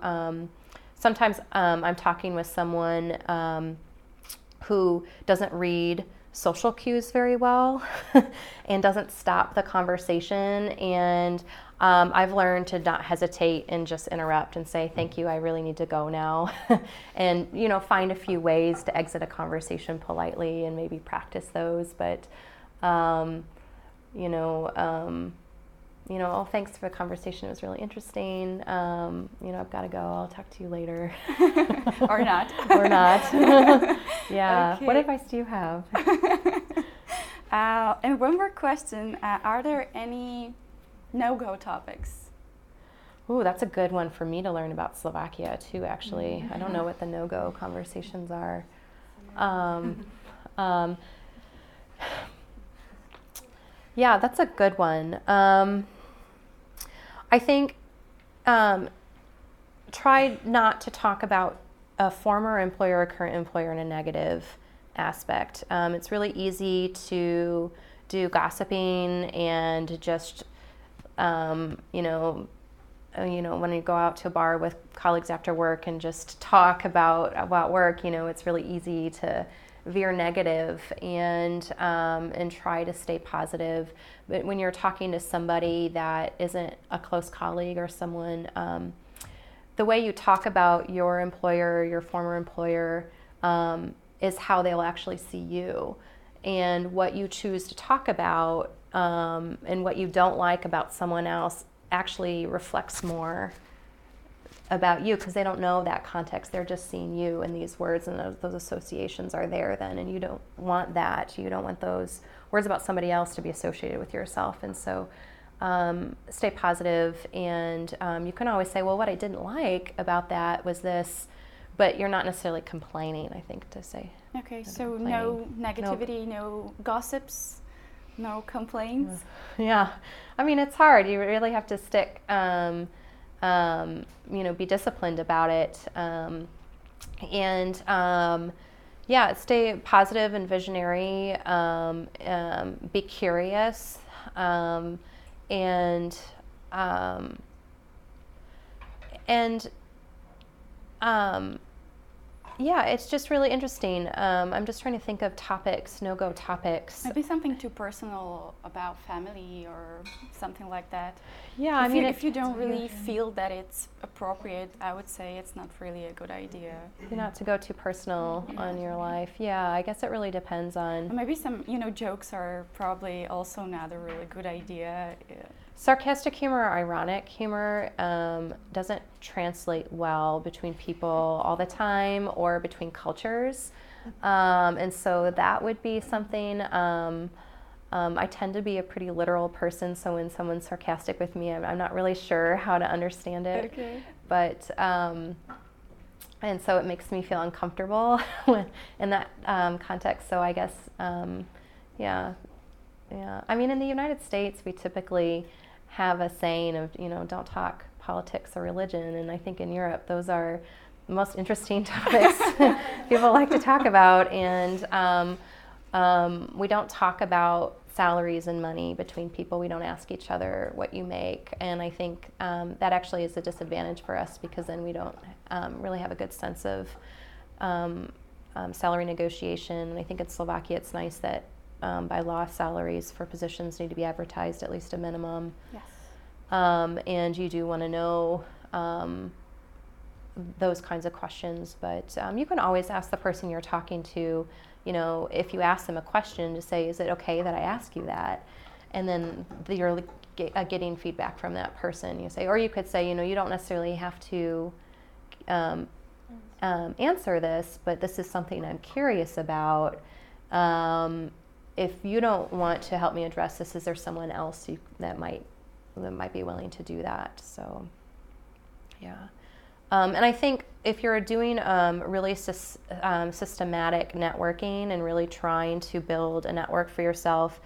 Sometimes I'm talking with someone who doesn't read social cues very well and doesn't stop the conversation. And I've learned to not hesitate and just interrupt and say, thank you, I really need to go now. And, you know, find a few ways to exit a conversation politely, and maybe practice those. But oh, thanks for the conversation. It was really interesting. You know, I've got to go. I'll talk to you later. Or not. Or not. Yeah. Okay. What advice do you have? And one more question, are there any no-go topics? Ooh, that's a good one for me to learn about Slovakia too, actually. I don't know what the no-go conversations are. Yeah, that's a good one. I think try not to talk about a former employer or current employer in a negative aspect. It's really easy to do gossiping and just, you know, when you go out to a bar with colleagues after work and just talk about work, you know, it's really easy to veer negative and try to stay positive. But when you're talking to somebody that isn't a close colleague or someone, the way you talk about your employer, your former employer, is how they'll actually see you. And what you choose to talk about and what you don't like about someone else actually reflects more about you, because they don't know that context. They're just seeing you, and these words and those associations are there then, and you don't want that. You don't want those words about somebody else to be associated with yourself. And so stay positive, and you can always say, well, what I didn't like about that was this, but you're not necessarily complaining, I think, to say. Okay, so no negativity, no gossips, no complaints? Yeah, I mean, it's hard. You really have to stick, you know, be disciplined about it. Yeah, stay positive and visionary, be curious, yeah, it's just really interesting. I'm just trying to think of topics, no-go topics. Maybe something too personal about family or something like that. Yeah, I mean, if you don't really feel that it's appropriate, I would say it's not really a good idea. Not to go too personal on your life. Yeah, I guess it really depends on. Or maybe some, you know, jokes are probably also not a really good idea. Sarcastic humor or ironic humor doesn't translate well between people all the time or between cultures. And so that would be something. I tend to be a pretty literal person, so when someone's sarcastic with me, I'm not really sure how to understand it. Okay. But, and so it makes me feel uncomfortable in that context. So I guess, yeah. I mean, in the United States, we typically have a saying of, you know, don't talk politics or religion. And I think in Europe, those are the most interesting topics people like to talk about. And we don't talk about salaries and money between people. We don't ask each other what you make. And I think that actually is a disadvantage for us, because then we don't really have a good sense of salary negotiation. And I think in Slovakia, it's nice that by law, salaries for positions need to be advertised, at least a minimum. Yes. And you do want to know those kinds of questions, but you can always ask the person you're talking to, you know, if you ask them a question, to say, is it okay that I ask you that? And then you're getting feedback from that person. You say, or you could say, you know, you don't necessarily have to answer this, but this is something I'm curious about. If you don't want to help me address this, is there someone else that might be willing to do that? So, yeah. And I think if you're doing really systematic networking and really trying to build a network for yourself,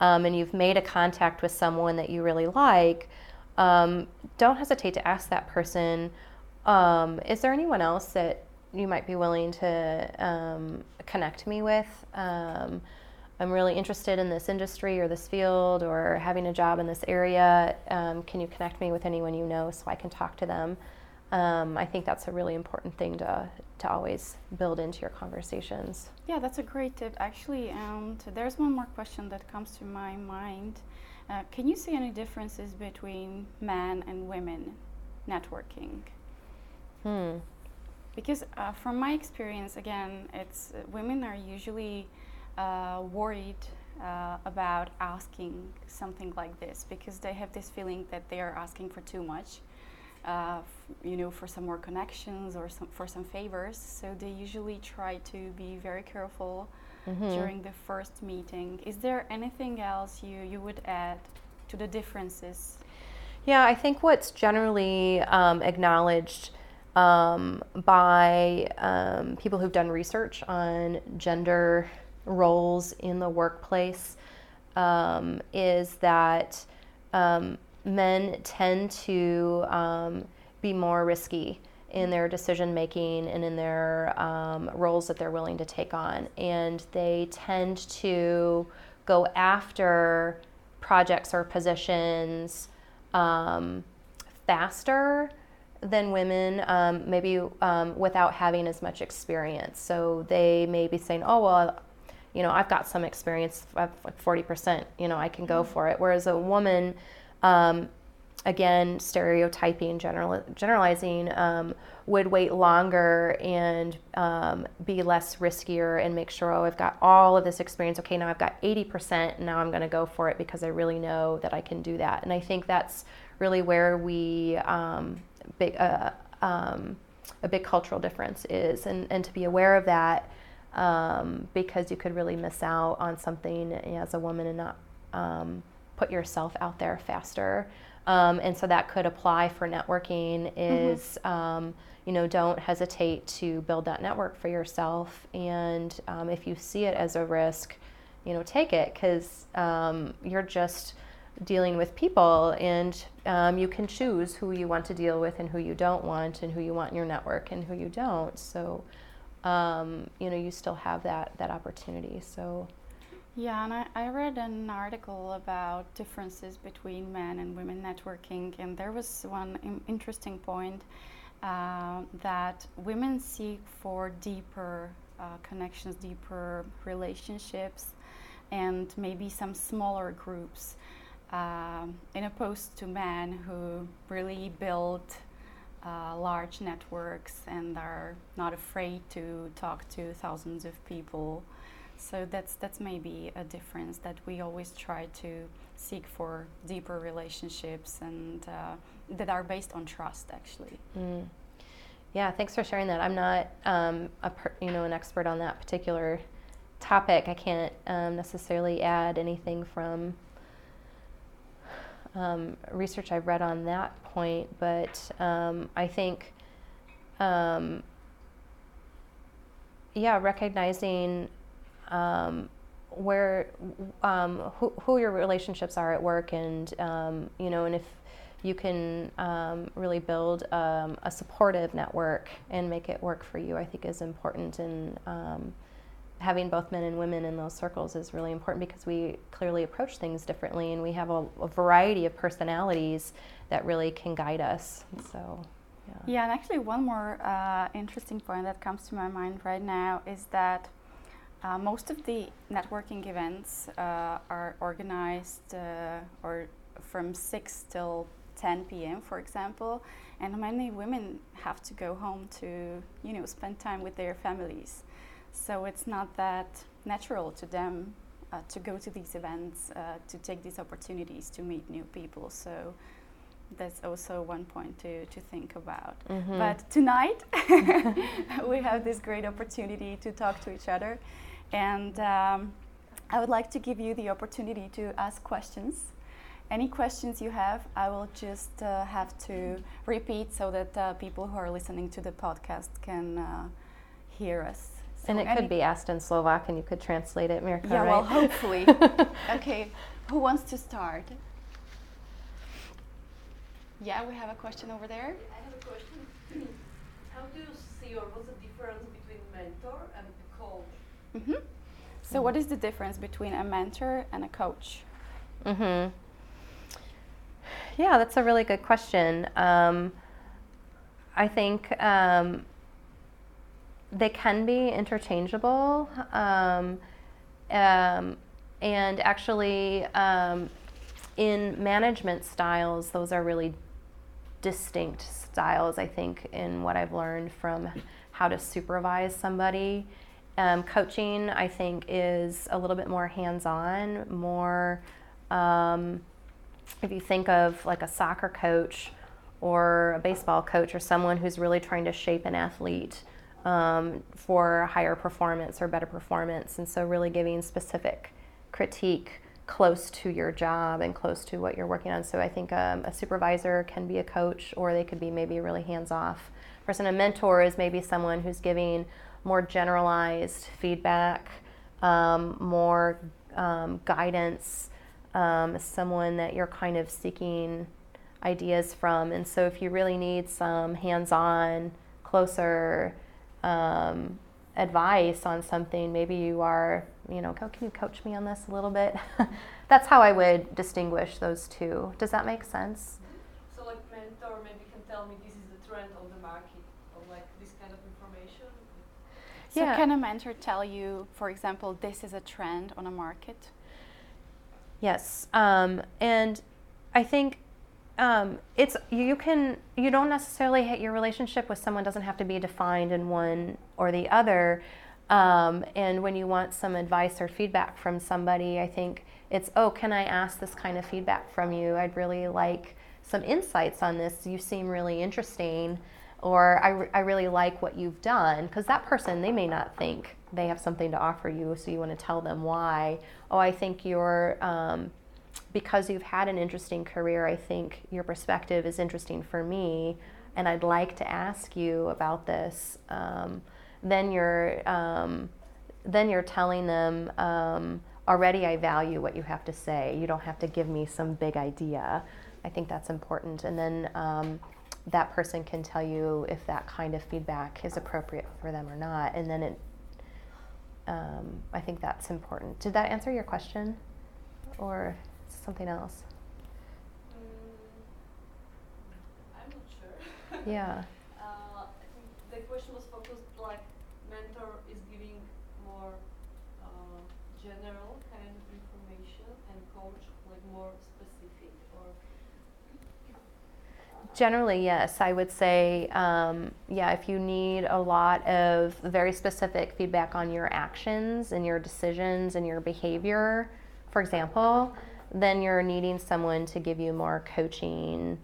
and you've made a contact with someone that you really like, don't hesitate to ask that person, is there anyone else that you might be willing to connect me with? I'm really interested in this industry or this field or having a job in this area. Can you connect me with anyone you know so I can talk to them? I think that's a really important thing to always build into your conversations. Yeah, that's a great tip, actually. And there's one more question that comes to my mind. Can you see any differences between men and women networking? Because from my experience, again, it's women are usually worried about asking something like this, because they have this feeling that they are asking for too much, you know, for some more connections or for some favors. So they usually try to be very careful during the first meeting. Is there anything else you would add to the differences? Yeah, I think what's generally acknowledged by people who've done research on gender roles in the workplace is that men tend to be more risky in their decision making and in their roles that they're willing to take on, and they tend to go after projects or positions faster than women, maybe without having as much experience. So they may be saying, oh, well, you know, I've got some experience, I've like 40%, you know, I can go for it. Whereas a woman, again, stereotyping, generalizing, would wait longer and be less riskier and make sure, oh, I've got all of this experience. Okay, now I've got 80%, now I'm going to go for it because I really know that I can do that. And I think that's really where we, a big cultural difference is, and to be aware of that, because you could really miss out on something as a woman and not put yourself out there faster. And so that could apply for networking is, you know, don't hesitate to build that network for yourself. And if you see it as a risk, you know, take it, because you're just dealing with people, and you can choose who you want to deal with and who you don't want, and who you want in your network and who you don't. So, you know, you still have that opportunity. So. Yeah, and I read an article about differences between men and women networking, and there was one interesting point that women seek for deeper connections, deeper relationships, and maybe some smaller groups, in opposed to men who really build large networks and are not afraid to talk to thousands of people. So that's maybe a difference, that we always try to seek for deeper relationships and that are based on trust, actually. Mm. Yeah, thanks for sharing that. I'm not an expert on that particular topic. I can't necessarily add anything from research I've read on that point, but I think. Recognizing. Where who your relationships are at work, and you know, and if you can really build a supportive network and make it work for you, I think is important. And having both men and women in those circles is really important, because we clearly approach things differently, and we have a variety of personalities that really can guide us. So. Yeah, and actually, one more interesting point that comes to my mind right now is that. Most of the networking events are organized or from 6 till 10 p.m., for example, and many women have to go home to, you know, spend time with their families. So it's not that natural to them to go to these events, to take these opportunities to meet new people. So that's also one point to think about. Mm-hmm. But tonight we have this great opportunity to talk to each other, and I would like to give you the opportunity to ask questions. Any questions you have, I will just have to repeat so that people who are listening to the podcast can hear us. So and it could be asked in Slovak, and you could translate it, Mirka, right? Well, hopefully. Okay, who wants to start? Yeah, we have a question over there. I have a question. How do you see, or what's the difference between mentor and a coach? Mm-hmm. So what is the difference between a mentor and a coach? Mm-hmm. Yeah, that's a really good question. I think they can be interchangeable. And actually, in management styles, those are really distinct styles, I think, in what I've learned from how to supervise somebody. Coaching, I think, is a little bit more hands-on, more, if you think of like a soccer coach or a baseball coach or someone who's really trying to shape an athlete, for higher performance or better performance. And so really giving specific critique close to your job and close to what you're working on. So I think a supervisor can be a coach, or they could be maybe really hands-off person. A mentor is maybe someone who's giving more generalized feedback, more guidance, someone that you're kind of seeking ideas from. And so if you really need some hands-on, closer advice on something, maybe you are, can you coach me on this a little bit? That's how I would distinguish those two. Does that make sense? So like mentor maybe can tell me this is the trend of the market, or like this kind of information? So yeah. Can a mentor tell you, for example, this is a trend on a market? Yes, and I think it's you don't necessarily hit your relationship with someone doesn't have to be defined in one or the other, and when you want some advice or feedback from somebody, I think it's, oh, can I ask this kind of feedback from you? I'd really like some insights on this. You seem really interesting, or I really like what you've done, because that person, they may not think they have something to offer you, so you want to tell them why. Oh, I think you're because you've had an interesting career, I think your perspective is interesting for me, and I'd like to ask you about this. Then you're telling them, already I value what you have to say. You don't have to give me some big idea. I think that's important. And then that person can tell you if that kind of feedback is appropriate for them or not. And then it, I think that's important. Did that answer your question, or something else? I'm not sure. Yeah. I think the question was focused like mentor is giving more general kind of information, and coach like more specific, or? Generally, yes. I would say, if you need a lot of very specific feedback on your actions and your decisions and your behavior, for example, then you're needing someone to give you more coaching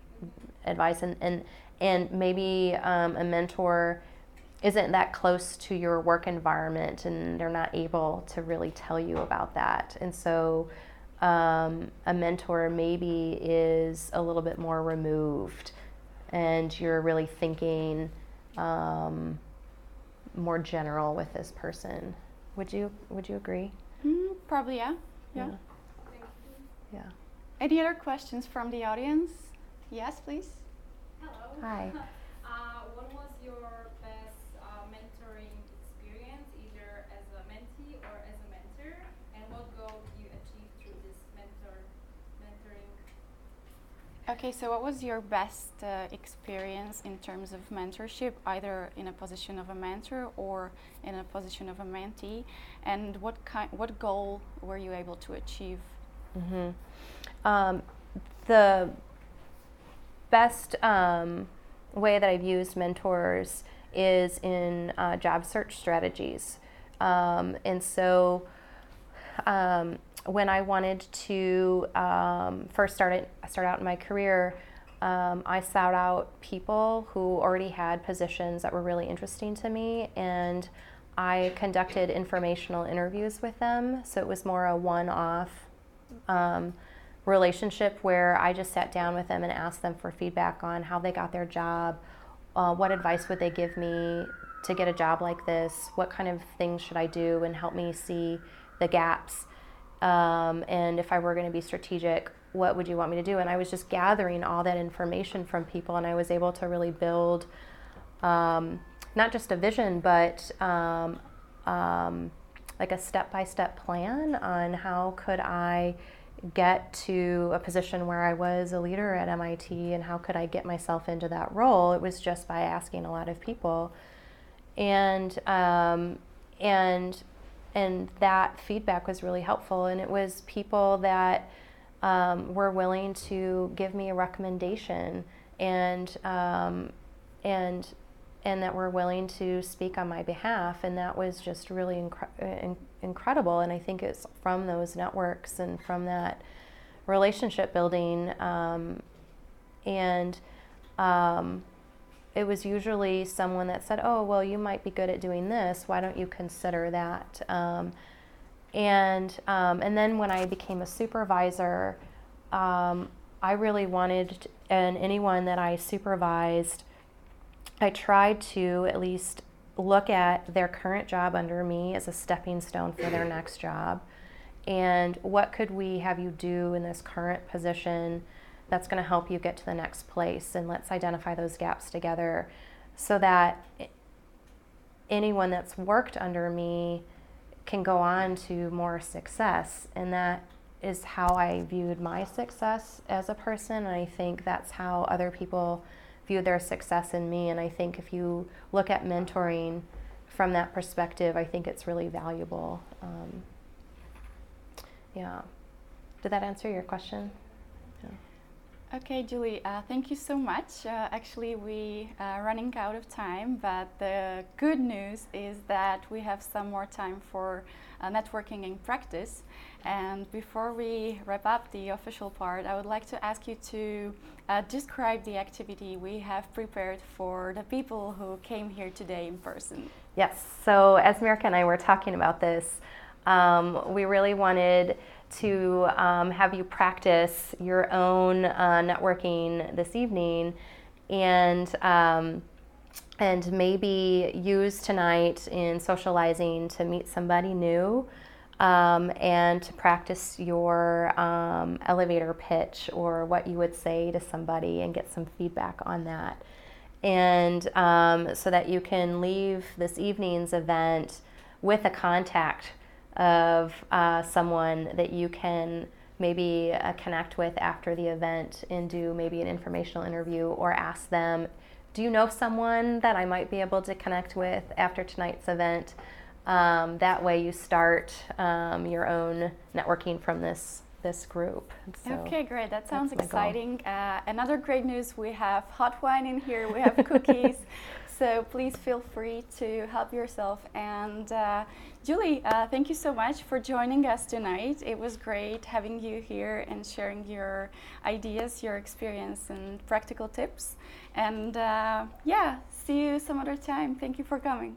advice, and maybe a mentor isn't that close to your work environment, and they're not able to really tell you about that. And so a mentor maybe is a little bit more removed, and you're really thinking more general with this person. Would you agree? Probably, yeah. Yeah. Yeah. Any other questions from the audience? Yes, please. Hello. Hi. What was your best mentoring experience, either as a mentee or as a mentor? And what goal you achieved through this mentoring? Okay, so what was your best experience in terms of mentorship, either in a position of a mentor or in a position of a mentee? And what goal were you able to achieve? Mm-hmm. The best way that I've used mentors is in job search strategies. And so when I wanted to first start out in my career, I sought out people who already had positions that were really interesting to me, and I conducted informational interviews with them. So it was more a one-off relationship where I just sat down with them and asked them for feedback on how they got their job, what advice would they give me to get a job like this, what kind of things should I do, and help me see the gaps, and if I were going to be strategic, what would you want me to do? And I was just gathering all that information from people, and I was able to really build not just a vision, but like a step-by-step plan on how could I get to a position where I was a leader at MIT, and how could I get myself into that role. It was just by asking a lot of people, and that feedback was really helpful, and it was people that were willing to give me a recommendation, and that were willing to speak on my behalf, and that was just really incredible. And I think it's from those networks and from that relationship building, it was usually someone that said, oh, well, you might be good at doing this. Why don't you consider that? And then when I became a supervisor, I really wanted, and anyone that I supervised, I tried to at least look at their current job under me as a stepping stone for their next job. And what could we have you do in this current position that's going to help you get to the next place? And let's identify those gaps together so that anyone that's worked under me can go on to more success. And that is how I viewed my success as a person. And I think that's how other people view their success in me. And I think if you look at mentoring from that perspective, I think it's really valuable. Yeah. Did that answer your question? Yeah. Okay, Julie, thank you so much. Actually, we are running out of time, but the good news is that we have some more time for networking in practice. And before we wrap up the official part, I would like to ask you to describe the activity we have prepared for the people who came here today in person. Yes, so as Mirka and I were talking about this, we really wanted to have you practice your own networking this evening, and maybe use tonight in socializing to meet somebody new, and to practice your elevator pitch or what you would say to somebody and get some feedback on that. And so that you can leave this evening's event with a contact of someone that you can maybe connect with after the event and do maybe an informational interview, or ask them, do you know someone that I might be able to connect with after tonight's event? That way you start your own networking from this group. So okay, great. That sounds exciting. Another great news, we have hot wine in here, we have cookies. So please feel free to help yourself. And Julie, thank you so much for joining us tonight. It was great having you here and sharing your ideas, your experience, and practical tips. And yeah, see you some other time. Thank you for coming.